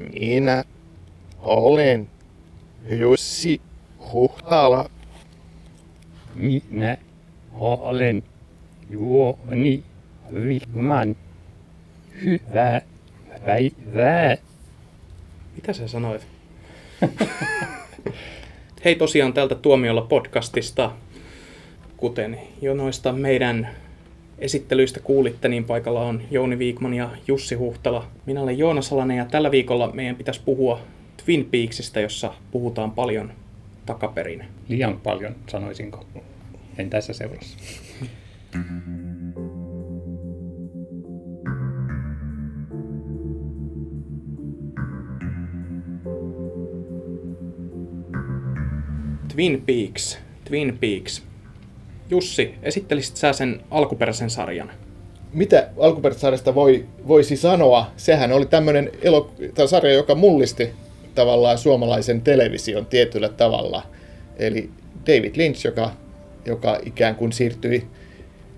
Minä olen Jussi Huhtala. Minä olen Jouni Vihman. Hyvää päivää. Mitä sä sanoit? Hei tosiaan tältä Tuomiolla podcastista. Kuten jo noista meidän esittelyistä kuulitte, niin paikalla on Jouni Vihman ja Jussi Huhtala. Minä olen Joona Salanen ja tällä viikolla meidän pitäisi puhua Twin Peaksista, jossa puhutaan paljon takaperin. Liian paljon, sanoisinko. En tässä seurassa. Twin Peaks. Jussi, esittelisit sä sen alkuperäisen sarjan? Mitä alkuperäisarjasta voisi sanoa? Sehän oli tämmöinen sarja, joka mullisti tavallaan suomalaisen television tietyllä tavalla. Eli David Lynch, joka ikään kuin siirtyi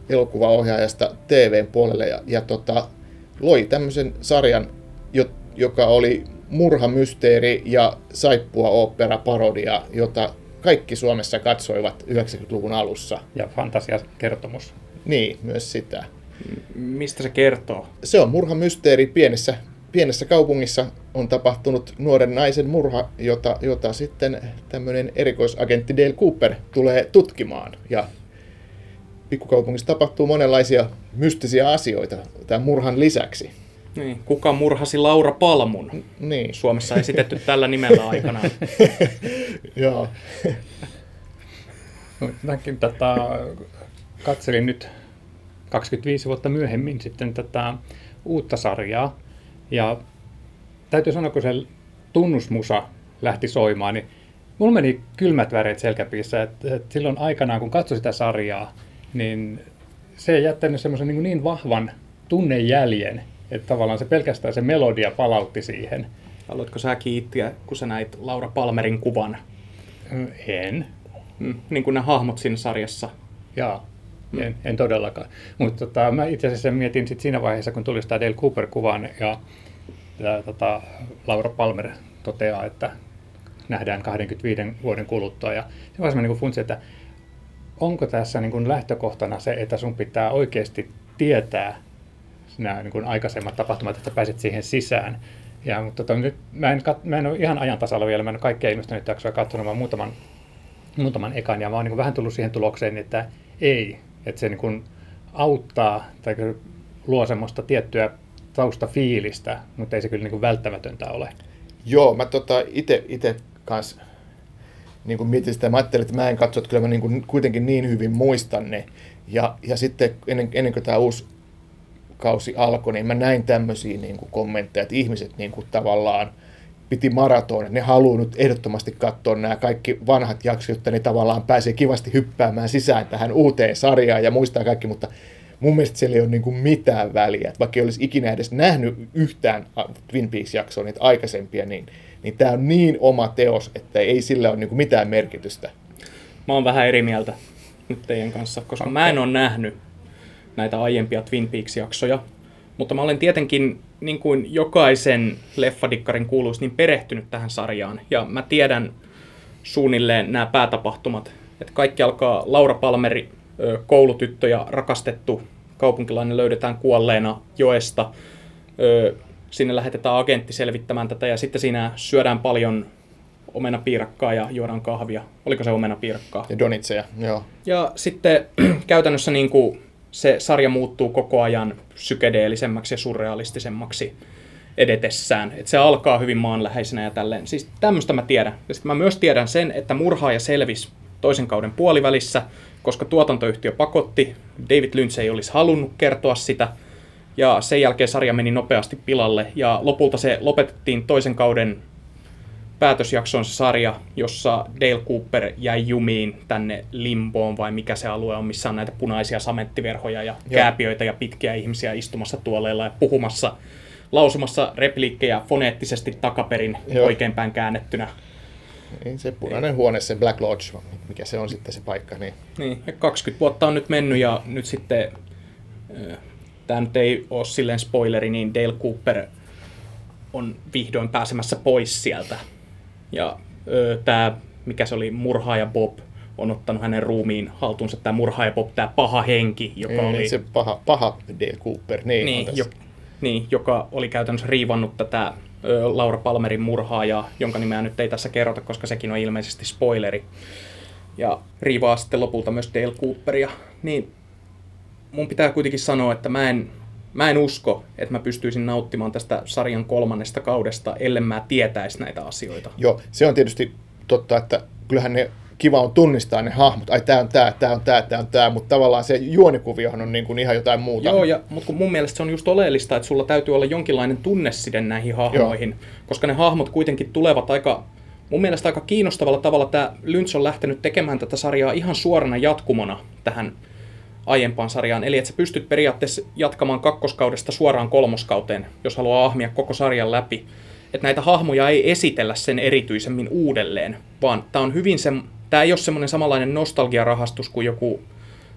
elokuvaohjaajasta TV:n puolelle ja loi tämmöisen sarjan, joka oli murhamysteeri ja saippua-ooppera-parodia, jota kaikki Suomessa katsoivat 90-luvun alussa. Ja fantasiakertomus. Niin, myös sitä. Mistä se kertoo? Se on murhamysteeri. Pienessä kaupungissa on tapahtunut nuoren naisen murha, jota sitten tämmöinen erikoisagentti Dale Cooper tulee tutkimaan. Ja pikkukaupungissa tapahtuu monenlaisia mystisiä asioita tämän murhan lisäksi. Niin, kuka murhasi Laura Palmun? Niin. Suomessa esitetty tällä nimellä aikanaan. Joo. Minäkin katselin nyt 25 vuotta myöhemmin sitten tätä uutta sarjaa. Ja täytyy sanoa, kun se tunnusmusa lähti soimaan, niin mulla meni kylmät väreet selkäpiissä. Et silloin aikanaan, kun katsoi sitä sarjaa, niin se ei jättänyt semmoisen niin vahvan tunnejäljen, että tavallaan se pelkästään se melodia palautti siihen. Aloitko sä kiittiä, kun sä näit Laura Palmerin kuvan? En. Niin kuin ne hahmot siinä sarjassa. Jaa, en todellakaan. Mutta mä itse asiassa mietin sit siinä vaiheessa, kun tuli sitä Dale Cooper-kuvan ja Laura Palmer toteaa, että nähdään 25 vuoden kuluttua. Ja se vaiheessa mä niin funtsin, että onko tässä niin kuin lähtökohtana se, että sun pitää oikeasti tietää nämä niin kuin aikaisemmat tapahtumat, että pääset siihen sisään. Ja, mutta nyt mä en ole ihan ajan tasalla vielä, mä en ole kaikkea ilmestynyt jaksoa katsonut, vaan muutaman ekan, ja mä oon niin kuin vähän tullut siihen tulokseen, että ei, että se niin kuin auttaa tai luo semmoista tiettyä taustafiilistä, mutta ei se kyllä niin kuin välttämätöntä ole. Joo, mä itse kanssa niin kuin mietin sitä, mä ajattelin, että mä en katso, että kyllä mä niin kuin kuitenkin niin hyvin muistan ne, ja sitten ennen kuin tämä uusi kausi alkoi, niin mä näin tämmöisiä niin kuin kommentteja, että ihmiset niin kuin tavallaan piti maratonin. Ne haluaa nyt ehdottomasti katsoa nämä kaikki vanhat jaksot, jotta ne tavallaan pääsee kivasti hyppäämään sisään tähän uuteen sarjaan ja muistaa kaikki, mutta mun mielestä siellä ei ole niin kuin mitään väliä. Et vaikka ei olisi ikinä edes nähnyt yhtään Twin Peaks-jaksoa, niitä aikaisempia, niin tämä on niin oma teos, että ei sillä ole niin kuin mitään merkitystä. Mä oon vähän eri mieltä nyt teidän kanssa, koska mä en ole nähnyt näitä aiempia Twin Peaks-jaksoja, mutta mä olen tietenkin, niin kuin jokaisen leffadikkarin kuuluisi, niin perehtynyt tähän sarjaan, ja mä tiedän suunnilleen nämä päätapahtumat, että kaikki alkaa Laura Palmeri, koulutyttö ja rakastettu kaupunkilainen löydetään kuolleena joesta, sinne lähetetään agentti selvittämään tätä, ja sitten siinä syödään paljon omenapiirakkaa ja juodaan kahvia, oliko se omenapiirakkaa? Ja donitseja, joo. Ja sitten käytännössä niin kuin se sarja muuttuu koko ajan psykedeellisemmäksi ja surrealistisemmaksi edetessään. Et se alkaa hyvin maanläheisenä ja tälleen. Siis tämmöistä mä tiedän. Ja sitten mä myös tiedän sen, että murhaaja selvisi toisen kauden puolivälissä, koska tuotantoyhtiö pakotti. David Lynch ei olisi halunnut kertoa sitä. Ja sen jälkeen sarja meni nopeasti pilalle. Ja lopulta se lopetettiin toisen kauden päätösjaksoon se sarja, jossa Dale Cooper jäi jumiin tänne limboon, vai mikä se alue on, missä on näitä punaisia samenttiverhoja ja kääpiöitä ja pitkiä ihmisiä istumassa tuoleilla ja puhumassa, lausumassa repliikkejä foneettisesti takaperin oikeinpäin käännettynä. Niin, se punainen huone, se Black Lodge, mikä se on sitten se paikka. Niin, 20 vuotta on nyt mennyt ja nyt sitten, tämä nyt ei ole silleen spoileri, niin Dale Cooper on vihdoin pääsemässä pois sieltä. Ja tämä, mikä se oli, murhaaja Bob, on ottanut hänen ruumiin haltuunsa, tämä murhaaja Bob, tämä paha henki, joka oli... Se paha Dale Cooper, joka oli käytännössä riivannut tätä Laura Palmerin murhaajaa, jonka nimeä nyt ei tässä kerrota, koska sekin on ilmeisesti spoileri. Ja riivaa sitten lopulta myös Dale Cooperia. Niin mun pitää kuitenkin sanoa, että mä en usko, että mä pystyisin nauttimaan tästä sarjan 3. kaudesta, ellen mä tietäisi näitä asioita. Joo, se on tietysti totta, että kyllähän ne kiva on tunnistaa ne hahmot. Ai tää on tää, mutta tavallaan se juonikuviohan on niin kuin ihan jotain muuta. Joo, mutta kun mun mielestä se on just oleellista, että sulla täytyy olla jonkinlainen tunneside näihin hahmoihin, koska ne hahmot kuitenkin tulevat mun mielestä aika kiinnostavalla tavalla. Tämä Lynch on lähtenyt tekemään tätä sarjaa ihan suorana jatkumona tähän aiempaan sarjaan. Eli että sä pystyt periaatteessa jatkamaan 2. kaudesta suoraan 3. kauteen, jos haluaa ahmia koko sarjan läpi. Että näitä hahmoja ei esitellä sen erityisemmin uudelleen, vaan tämä ei ole semmoinen samanlainen nostalgiarahastus kuin joku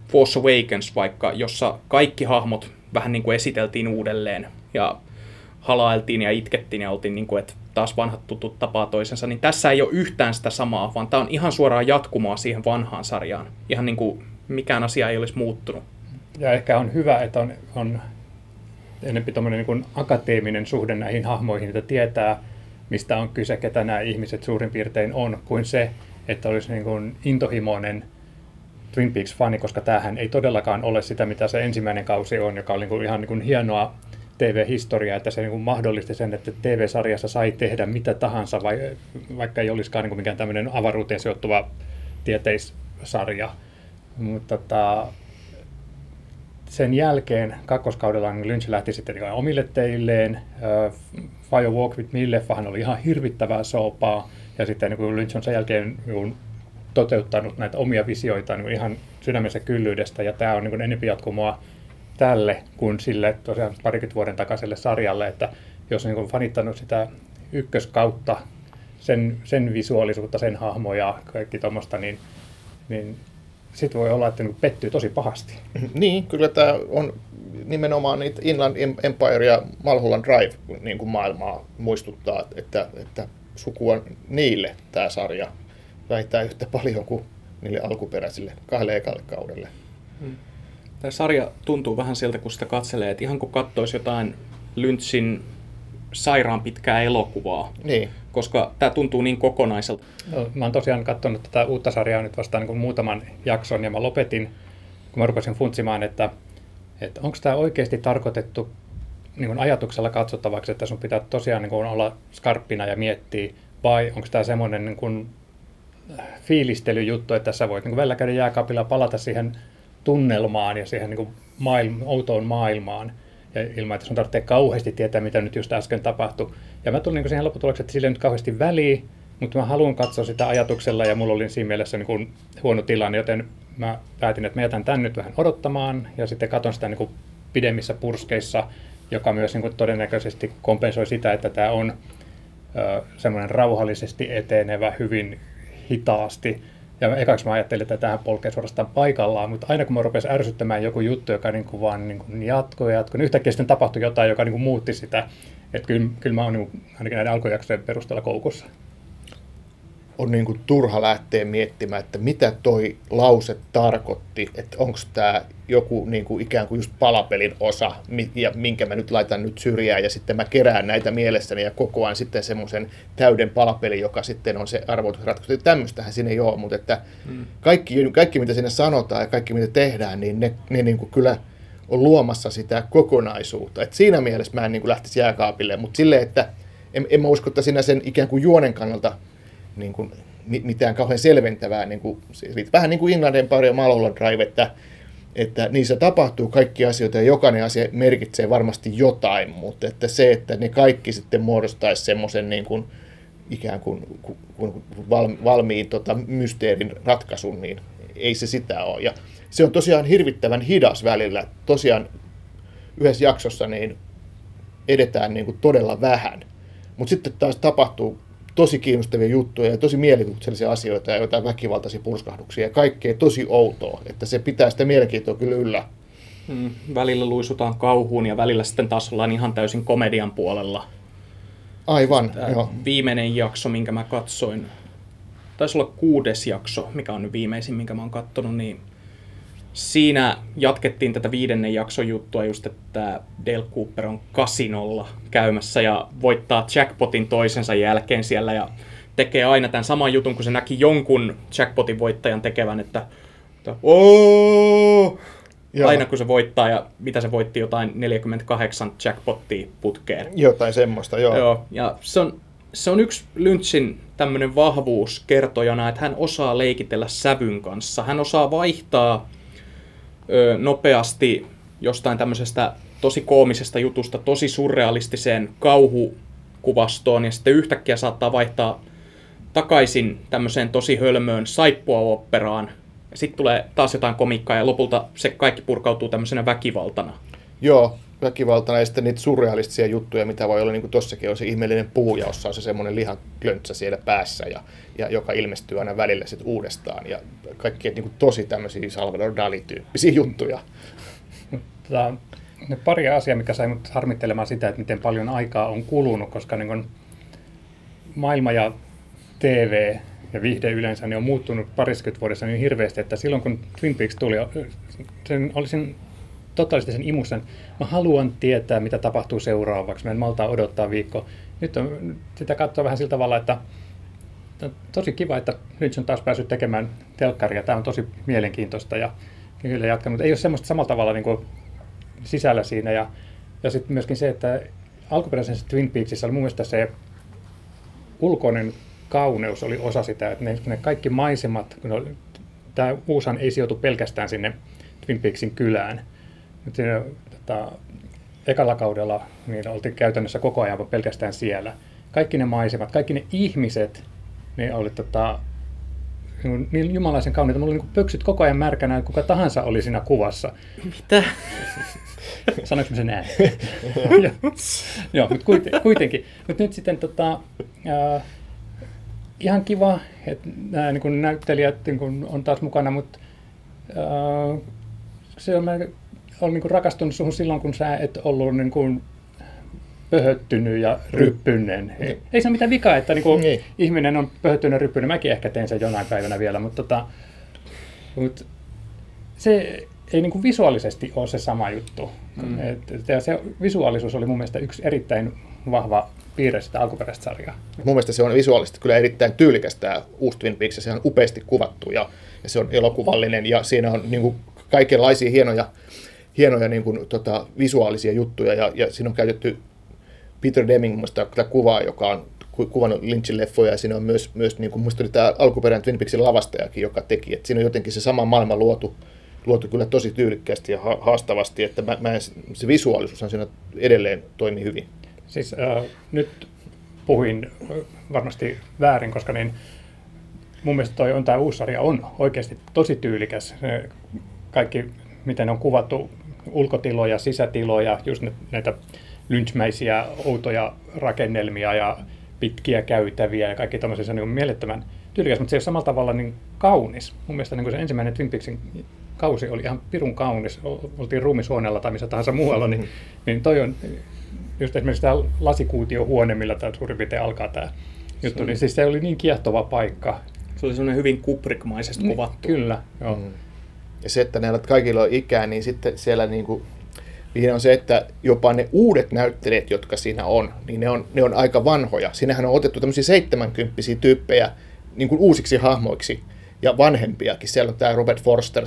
Force Awakens vaikka, jossa kaikki hahmot vähän niin kuin esiteltiin uudelleen ja halailtiin ja itkettiin ja oltiin niin kuin, että taas vanhat tutut tapaa toisensa. Niin tässä ei ole yhtään sitä samaa, vaan tämä on ihan suoraan jatkumoa siihen vanhaan sarjaan. Ihan niin kuin mikään asia ei olisi muuttunut. Ja ehkä on hyvä, että on enemmän tuommoinen niin kuin akateeminen suhde näihin hahmoihin, että tietää, mistä on kyse, ketä nämä ihmiset suurin piirtein on, kuin se, että olisi niin kuin intohimoinen Twin Peaks-fani, koska tämähän ei todellakaan ole sitä, mitä se ensimmäinen kausi on, joka oli niin ihan niin kuin hienoa TV-historiaa, että se niin kuin mahdollisti sen, että TV-sarjassa sai tehdä mitä tahansa, vaikka ei olisikaan niin kuin mikään tämmöinen avaruuteen sijoittuva tieteissarja. Mutta sen jälkeen 2. kaudella Lynch lähti sitten omille teilleen. Fire Walk with Me -leffahan oli ihan hirvittävää soopaa. Ja sitten niin Lynch on sen jälkeen niin toteuttanut näitä omia visioita niin ihan sydämensä kyllyydestä. Ja tämä on niin enemmän jatkumoa tälle kuin sille tosiaan parikymmentä vuoden takaiselle sarjalle. Että jos on niin fanittanut sitä ykköskautta, sen visuaalisuutta, sen hahmoja, kaikki tuommoista, niin sitten voi olla, että pettyy tosi pahasti. Niin, kyllä tämä on nimenomaan niitä Inland Empire ja Mulholland Drive niin kuin maailmaa muistuttaa, että sukua niille tämä sarja väittää yhtä paljon kuin niille alkuperäisille 2. ekalle kaudelle. Tämä sarja tuntuu vähän siltä, kun sitä katselee, että ihan kun katsoisi jotain Lynchin sairaan pitkää elokuvaa, niin, koska tämä tuntuu niin kokonaiselta. No, mä oon tosiaan katsonut tätä uutta sarjaa nyt vastaan niin kuin muutaman jakson, ja mä lopetin, kun mä rupesin funtsimaan, että onko tämä oikeasti tarkoitettu niin kuin ajatuksella katsottavaksi, että sun pitää tosiaan niin kuin olla skarppina ja miettiä, vai onko tämä semmoinen niin kuin fiilistelyjuttu, että sä voit niin kuin välillä käydä jääkaapilla, palata siihen tunnelmaan ja siihen niin kuin outoon maailmaan, ja ilman, että sun tarvitsee kauheasti tietää, mitä nyt just äsken tapahtui. Ja mä tulin niin kuin siihen lopputulokseen, että sille nyt kauheasti väliin, mutta mä haluan katsoa sitä ajatuksella, ja mulla oli siinä mielessä niin kuin huono tilanne, joten mä päätin, että mä jätän tän nyt vähän odottamaan, ja sitten katson sitä niin kuin pidemmissä purskeissa, joka myös niin kuin todennäköisesti kompensoi sitä, että tämä on semmoinen rauhallisesti etenevä, hyvin hitaasti. Ja ekaksi mä ajattelin, että tämähän polkee suorastaan paikallaan, mutta aina kun mä rupesin ärsyttämään joku juttu, joka niin kuin vaan niin kuin jatkoi, niin yhtäkkiä sitten tapahtui jotain, joka niin kuin muutti sitä. Että kyllä mä oon niin kuin ainakin näiden alkujaksojen perusteella koukussa. On niin kuin turha lähteä miettimään, että mitä toi lause tarkoitti, että onko tämä joku niin kuin ikään kuin just palapelin osa, ja minkä mä nyt laitan nyt syrjään, ja sitten mä kerään näitä mielessäni ja kokoan sitten semmoisen täyden palapelin, joka sitten on se arvoitusratkaisu. Tämmöistähän siinä ei ole, mutta että kaikki mitä siinä sanotaan ja kaikki mitä tehdään, niin ne niin kuin kyllä on luomassa sitä kokonaisuutta. Et siinä mielessä mä en niin kuin lähtisi jääkaapille, mutta silleen, että en mä usko, että siinä sen ikään kuin juonen kannalta niin kuin mitään kauhean selventävää, niin kuin, vähän niin kuin Inland Empire ja Mulholland Drive, että niissä tapahtuu kaikki asioita ja jokainen asia merkitsee varmasti jotain, mutta että se, että ne kaikki sitten muodostaisi semmoisen niin kuin ikään kuin valmiin mysteerin ratkaisun, niin ei se sitä ole. Ja se on tosiaan hirvittävän hidas välillä. Tosiaan yhdessä jaksossa niin edetään niin kuin todella vähän, mutta sitten taas tapahtuu tosi kiinnostavia juttuja ja tosi mielikuvituksellisia asioita ja jotain väkivaltaisia purskahduksia ja kaikkea tosi outoa, että se pitää sitä mielenkiintoa kyllä yllä. Välillä luisutaan kauhuun ja välillä sitten taas ollaan ihan täysin komedian puolella. Aivan, joo. Viimeinen jakso, minkä mä katsoin, taisi olla 6. jakso, mikä on nyt viimeisin, minkä mä oon katsonut, niin siinä jatkettiin tätä 5. jakson juttua just, että Dale Cooper on kasinolla käymässä ja voittaa jackpotin toisensa jälkeen siellä ja tekee aina tämän saman jutun, kun se näki jonkun jackpotin voittajan tekevän, että ooo! Joo. Aina kun se voittaa, ja mitä se voitti, jotain 48 jackpottia putkeen. Jotain semmoista, joo. Joo, ja se on yksi Lynchin tämmöinen vahvuus kertojana, että hän osaa leikitellä sävyn kanssa. Hän osaa vaihtaa nopeasti jostain tämmöisestä tosi koomisesta jutusta tosi surrealistiseen kauhukuvastoon, ja sitten yhtäkkiä saattaa vaihtaa takaisin tämmöiseen tosi hölmöön saippua-operaan. Sitten tulee taas jotain komikkaa ja lopulta se kaikki purkautuu tämmöisenä väkivaltana. Joo, väkivaltana ja sitten niitä surrealistisia juttuja, mitä voi olla, niin kuin tossakin on se ihmeellinen puuja, jossa on se semmoinen lihaklöntsä siellä päässä ja joka ilmestyy aina välillä sitten uudestaan. Ja kaikkia niin kuin tosi tämmöisiä Salvador Dali-tyyppisiä juttuja. Ne pari asiaa, mikä sai mut harmittelemaan sitä, että miten paljon aikaa on kulunut, koska niin kun maailma ja TV ja viihde yleensä niin on muuttunut pariskymmentä vuodessa niin hirveästi, että silloin kun Twin Peaks tuli, olisin totaalisesti sen imussa, mä haluan tietää, mitä tapahtuu seuraavaksi, mä en maltaa odottaa viikkoa. Nyt on, sitä katsoo vähän sillä tavalla, että tosi kiva, että nyt on taas päässyt tekemään telkkaria, tämä on tosi mielenkiintoista ja kyllä jatkanut, mutta ei ole semmoista samalla tavalla niin kuin sisällä siinä. Ja sitten myöskin se, että alkuperäisessä Twin Peaksissa oli mun mielestä se ulkoinen kauneus oli osa sitä, että ne kaikki maisemat, tämä uushan ei sijoitu pelkästään sinne Twin Peaksin kylään. Nyt siinä, ekalla kaudella niin oltiin käytännössä koko ajan pelkästään siellä. Kaikki ne maisemat, kaikki ne ihmiset, ne oli niin jumalaisen kauniita. Mulla oli niin kuin pöksyt koko ajan märkänä, että kuka tahansa oli siinä kuvassa. Mitä? Sanoinko mä sen näin? Joo, mutta kuitenkin. Mutta nyt sitten ihan kiva, että nämä niin näyttelijät niin on taas mukana, mutta se on, mä olen niin rakastunut suhun silloin, kun sä et ollut niin pöhöttynyt ja ryppyinen. Ei se ole mitään vikaa, että niin. Ihminen on pöhöttynyt ja ryppyinen. Mäkin ehkä teen sen jonain päivänä vielä, mutta se ei niin visuaalisesti ole se sama juttu. Se visuaalisuus oli mun mielestä yksi erittäin vahva piirre sitä alkuperäistä sarjaa. Mun mielestä se on visuaalisesti kyllä erittäin tyylikäs tämä uusi Twin Peaks, ja se on upeasti kuvattu ja se on elokuvallinen ja siinä on niin kuin kaikenlaisia hienoja niin kuin, visuaalisia juttuja ja siinä on käytetty Peter Deming muista tätä kuvaa, joka on kuvannut Lynchin leffoja ja siinä on myös niin kuin, musta oli tämä alkuperäinen Twin Peaksin lavastajakin, joka teki, että siinä on jotenkin se sama maailma luotu kyllä tosi tyylikkäästi ja haastavasti, että se visuaalisuushan siinä edelleen toimi hyvin. Siis nyt puhuin varmasti väärin, koska niin mun mielestä tämä uusi sarja on oikeasti tosi tyylikäs. Kaikki, miten on kuvattu ulkotiloja, sisätiloja, just näitä lynchmäisiä outoja rakennelmia ja pitkiä käytäviä ja kaikki tämmöisiä, se on niin mielettömän tyylikäs, mutta se ei ole samalla tavalla niin kaunis. Mun mielestä niin se ensimmäinen Twin Peaksin kausi oli ihan pirun kaunis, oltiin ruumishuoneella tai missä tahansa muualla, niin toi on just esimerkiksi tämä lasikuutiohuone, millä tämä suurin piirtein alkaa tämä juttu, niin siis se oli niin kiehtova paikka. Se oli semmoinen hyvin kubrickmaisesti kuvattu. Kyllä, joo. Ja se, että näillä kaikilla on ikää, niin sitten siellä niinku vihreä on se, että jopa ne uudet näyttelijät, jotka siinä on, niin ne on aika vanhoja. Siinähän on otettu tämmöisiä 70-vuotiaita tyyppejä niin kuin uusiksi hahmoiksi. Ja vanhempiakin. Siellä on tämä Robert Forster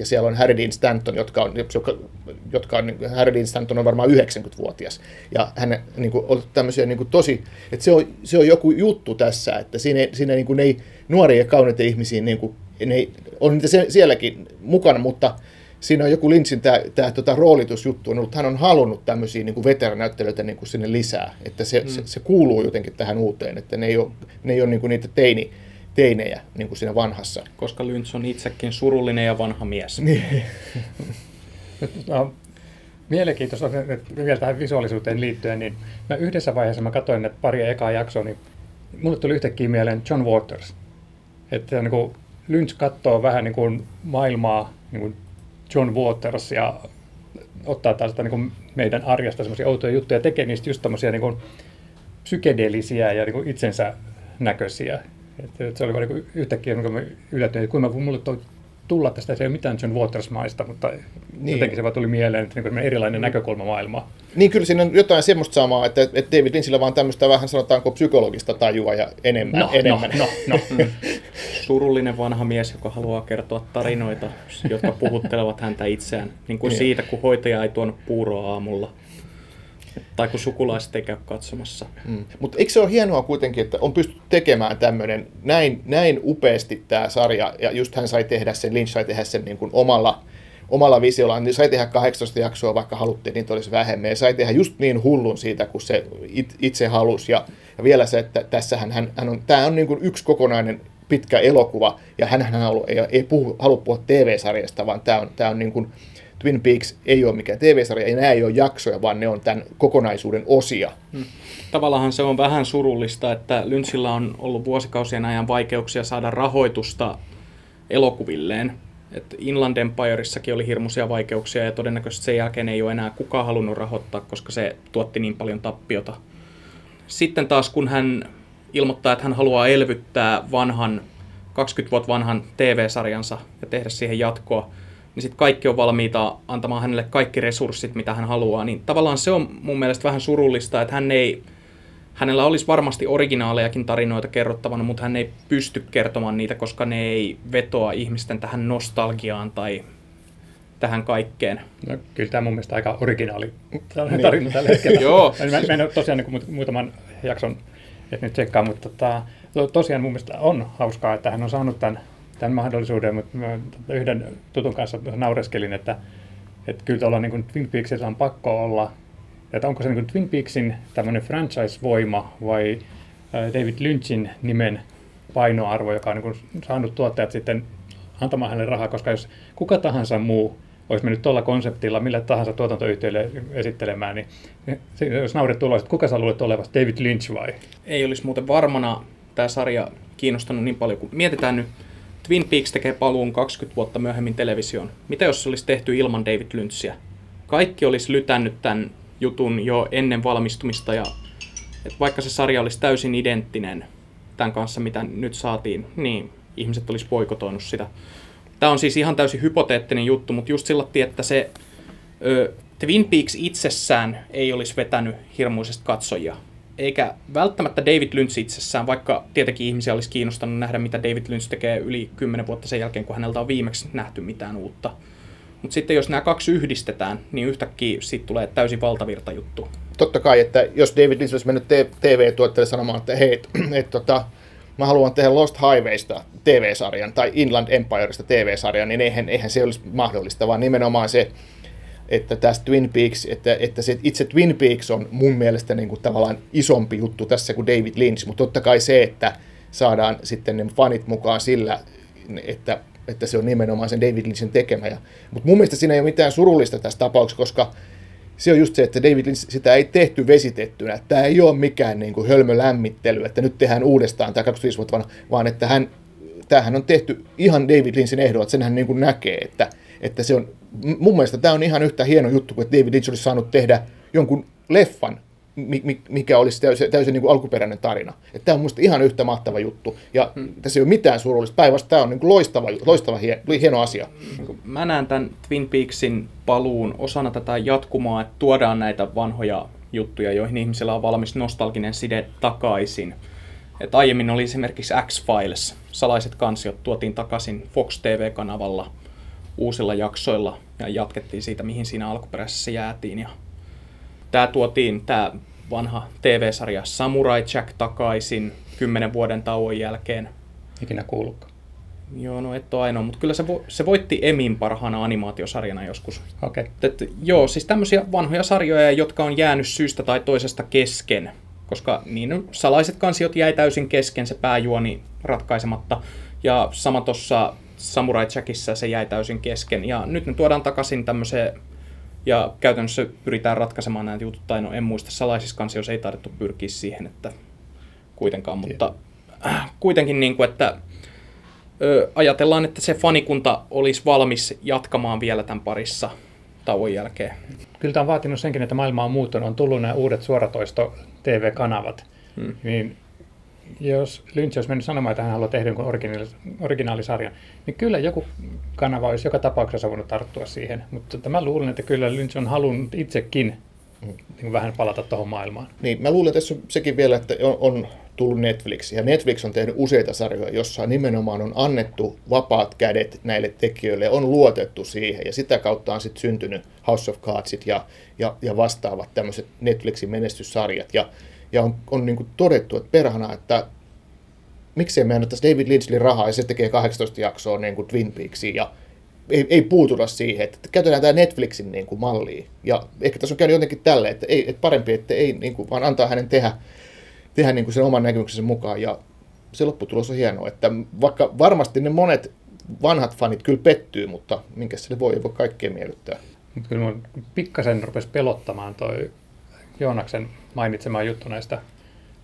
ja siellä on Harry Dean Stanton, Harry Dean Stanton on varmaan 90-vuotias. Ja hän niin kuin, on tämmöisiä niin kuin, tosi, että se on joku juttu tässä, että siinä niin kuin, ne ei nuoria ja kauneita ihmisiä, niin kuin, ne on niitä sielläkin mukana, mutta siinä on joku Lynchin tämä roolitusjuttu, hän on halunnut tämmöisiä niin kuin veteranäyttelijöitä niin kuin sinne lisää, että se kuuluu jotenkin tähän uuteen, että ne ei ole niin kuin, niitä teinejä niin kuin siinä vanhassa. Koska Lynch on itsekin surullinen ja vanha mies. Mielenkiintoista vielä tähän visuaalisuuteen liittyen, niin mä yhdessä vaiheessa mä katsoin näitä paria ekaa jaksoa, niin mulle tuli yhtäkkiä mieleen John Waters. Että niin kuin Lynch katsoo vähän niin kuin maailmaa niin kuin John Waters ja ottaa taas niin kuin meidän arjesta semmoisia outoja juttuja ja tekee niistä just tämmöisiä niin kuin psykedeellisiä ja niin itsensä näköisiä. Se oli vaan niin yhtäkkiä yllättynyt, että kuinka mulle toi tulla tästä, se ei ole mitään John Waters-maista, mutta niin. Jotenkin se vaan tuli mieleen, että niin erilainen näkökulma maailmaa. Niin kyllä siinä on jotain semmoista samaa, että David Lynchillä vaan tämmöistä vähän sanotaanko psykologista tajua ja enemmän. No. Surullinen vanha mies, joka haluaa kertoa tarinoita, jotka puhuttelevat häntä itseään. Niin kuin siitä, kun hoitaja ei tuonut puuroa aamulla. Tai kun sukulaiset ei käy katsomassa. Mm. Mutta eikö se ole hienoa kuitenkin, että on pystytty tekemään tämmöinen näin upeasti tämä sarja, ja just hän sai tehdä sen, Lynch sai tehdä sen niin kuin omalla visiolla, niin sai tehdä 18 jaksoa, vaikka haluttiin, niin olisi vähemmän, ja sai tehdä just niin hullun siitä, kun se itse halusi, ja vielä se, että tässähän tämä on niin kuin yksi kokonainen pitkä elokuva, ja hänhän ei halua puhua TV-sarjasta, vaan tämä on niin kuin Twin Peaks ei ole mikään TV-sarja, ei nämä ei ole jaksoja, vaan ne on tämän kokonaisuuden osia. Tavallaan se on vähän surullista, että Lynchillä on ollut vuosikausien ajan vaikeuksia saada rahoitusta elokuvilleen. Et Inland Empireissakin oli hirmuisia vaikeuksia ja todennäköisesti sen jälkeen ei ole enää kukaan halunnut rahoittaa, koska se tuotti niin paljon tappiota. Sitten taas kun hän ilmoittaa, että hän haluaa elvyttää 20 vuotta vanhan TV-sarjansa ja tehdä siihen jatkoa, niin sitten kaikki on valmiita antamaan hänelle kaikki resurssit, mitä hän haluaa. Niin tavallaan se on mun mielestä vähän surullista, että hänellä olisi varmasti originaalejakin tarinoita kerrottavana, mutta hän ei pysty kertomaan niitä, koska ne ei vetoa ihmisten tähän nostalgiaan tai tähän kaikkeen. No, kyllä tämä mun mielestä aika originaali tarina tällä hetkellä. Joo. Mä en ole tosiaan niin muutaman jakson et nyt tsekkaa, mutta tosiaan mun mielestä on hauskaa, että hän on saanut tämän mahdollisuuden, mutta yhden tutun kanssa naureskelin, että kyllä tuolla niin Twin Peaksilla on pakko olla, että onko se niin Twin Peaksin tämmöinen franchise-voima vai David Lynchin nimen painoarvo, joka on niin saanut tuottajat sitten antamaan hänelle rahaa, koska jos kuka tahansa muu olisi mennyt tuolla konseptilla millä tahansa tuotantoyhtiölle esittelemään, niin jos nauret tuloiset, että kuka sä luulet olevasi, David Lynch vai? Ei olisi muuten varmana tämä sarja kiinnostanut niin paljon, kun mietitään nyt, Twin Peaks tekee paluun 20 vuotta myöhemmin televisioon. Mitä jos se olisi tehty ilman David Lynchia? Kaikki olisi lytännyt tämän jutun jo ennen valmistumista, ja vaikka se sarja olisi täysin identtinen tämän kanssa, mitä nyt saatiin, niin ihmiset olisi boikotoinut sitä. Tämä on siis ihan täysin hypoteettinen juttu, mutta just sillä tavalla, että se Twin Peaks itsessään ei olisi vetänyt hirmuisesti katsojia. Eikä välttämättä David Lynch itsessään, vaikka tietenkin ihmisiä olisi kiinnostanut nähdä, mitä David Lynch tekee yli 10 vuotta sen jälkeen, kun häneltä on viimeksi nähty mitään uutta. Mutta sitten jos nämä kaksi yhdistetään, niin yhtäkkiä siitä tulee täysin valtavirta juttu. Totta kai, että jos David Lynch olisi mennyt TV-tuottajalle sanomaan, että hei, mä haluan tehdä Lost Highwaysta TV-sarjan tai Inland Empiresta TV-sarjan, niin eihän se olisi mahdollista, vaan nimenomaan se, että tässä Twin Peaks, että se itse Twin Peaks on mun mielestä niin kuin tavallaan isompi juttu tässä kuin David Lynch, mutta totta kai se, että saadaan sitten ne fanit mukaan sillä, että se on nimenomaan sen David Lynchin tekemä. Mutta mun mielestä siinä ei ole mitään surullista tässä tapauksessa, koska se on just se, että David Lynch, sitä ei tehty vesitettynä. Tämä ei ole mikään niin kuin hölmölämmittely, että nyt tehdään uudestaan tämä 25 vuotta vanha, vaan että tämähän on tehty ihan David Lynchin ehdolla, että sen hän niin kuin näkee, että se on, mun mielestä tämä on ihan yhtä hieno juttu kuin, että David Lynch olisi saanut tehdä jonkun leffan, mikä olisi täysin niin kuin alkuperäinen tarina. Että tämä on mielestäni ihan yhtä mahtava juttu, ja tässä ei ole mitään surullista. Päinvastoin tämä on niin kuin loistava hieno asia. Mä näen tämän Twin Peaksin paluun osana tätä jatkumaa, että tuodaan näitä vanhoja juttuja, joihin ihmisillä on valmis nostalginen side takaisin. Et aiemmin oli esimerkiksi X-Files, salaiset kansiot tuotiin takaisin Fox TV-kanavalla uusilla jaksoilla ja jatkettiin siitä, mihin siinä alkuperäisessä jäätiin. Ja tämä vanha TV-sarja Samurai Jack takaisin 10 vuoden tauon jälkeen. Ikinä kuullutkaan. Joo, no et ole ainoa, mutta kyllä se voitti Emin parhaana animaatiosarjana joskus. Okei. Okay. Joo, siis tämmöisiä vanhoja sarjoja, jotka on jäänyt syystä tai toisesta kesken. Koska niin salaiset kansiot jäi täysin kesken, se pääjuoni ratkaisematta. Ja sama tuossa Samurai Jackissa se jäi täysin kesken. Ja nyt ne tuodaan takaisin tämmöiseen, ja käytännössä pyritään ratkaisemaan näitä jutut. Tai no en muista, salaisissa kansioissa ei tarvittu pyrkiä siihen, että kuitenkaan. Mutta kuitenkin niin kuin, että ajatellaan, että se fanikunta olisi valmis jatkamaan vielä tämän parissa tauon jälkeen. Kyllä tämä on vaatinut senkin, että maailma on muuttunut. On tullut nämä uudet suoratoisto-tv-kanavat. Niin jos Lynch olisi mennyt sanomaan, että hän haluaa tehdä jonkun originaalisarjan, niin kyllä joku kanava olisi joka tapauksessa voinut tarttua siihen. Mutta mä luulen, että kyllä Lynch on halunnut itsekin niin vähän palata tuohon maailmaan. Niin, mä luulen tässä sekin vielä, että on tullut Netflix. Ja Netflix on tehnyt useita sarjoja, jossa nimenomaan on annettu vapaat kädet näille tekijöille, on luotettu siihen. Ja sitä kautta on sitten syntynyt House of Cardsit ja vastaavat tämmöiset Netflixin menestyssarjat. Ja on niin kuin todettu, että perhana, että miksei me annettaisi David Lynchille rahaa ja se tekee 18 jaksoa niin kuin Twin Peaksiin ja ei puututa siihen, että käytetään tämä Netflixin niin kuin mallia. Ja ehkä tässä on käynyt jotenkin tälleen, että, ei, että parempi, että ei niin kuin, vaan antaa hänen tehdä niin kuin sen oman näkemyksensä mukaan ja se lopputulos on hienoa, että vaikka varmasti ne monet vanhat fanit kyllä pettyy, mutta minkä sille voi kaikkea miellyttää. Mutta kyllä minun pikkasen rupesi pelottamaan toi Joonaksen mainitsemaan juttu näistä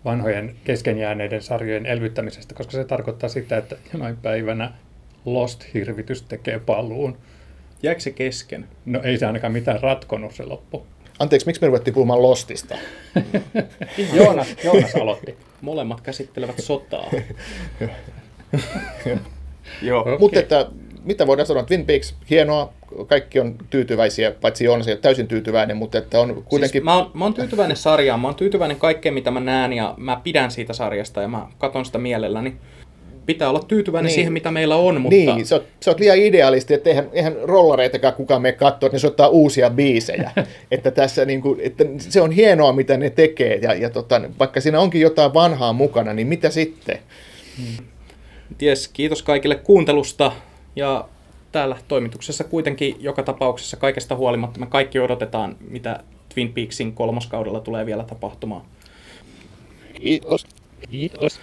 vanhojen keskenjääneiden sarjojen elvyttämisestä, koska se tarkoittaa sitä, että jonain päivänä Lost-hirvitys tekee paluun. Jääkö se kesken? No ei se ainakaan mitään ratkonut se loppu. Anteeksi, miksi me ruvettiin puhumaan Lostista? Joonas aloitti. Molemmat käsittelevät sotaa. Okay. Mutta mitä voidaan sanoa? Twin Peaks, hienoa. Kaikki on tyytyväisiä, paitsi Joonas ei ole täysin tyytyväinen, mutta että on kuitenkin... Siis mä oon tyytyväinen sarjaan, mä oon tyytyväinen kaikkeen, mitä mä näen, ja mä pidän siitä sarjasta, ja mä katon sitä mielelläni. Pitää olla tyytyväinen niin siihen, mitä meillä on, mutta... Niin, sä oot liian idealisti, että eihän rollareitakaan kukaan mene katsoa, että ne soittaa uusia biisejä. Että tässä niin kuin, että se on hienoa, mitä ne tekee, ja vaikka siinä onkin jotain vanhaa mukana, niin mitä sitten? Ties, kiitos kaikille kuuntelusta, ja... Täällä toimituksessa kuitenkin joka tapauksessa kaikesta huolimatta me kaikki odotetaan, mitä Twin Peaksin kolmoskaudella tulee vielä tapahtumaan. Kiitos.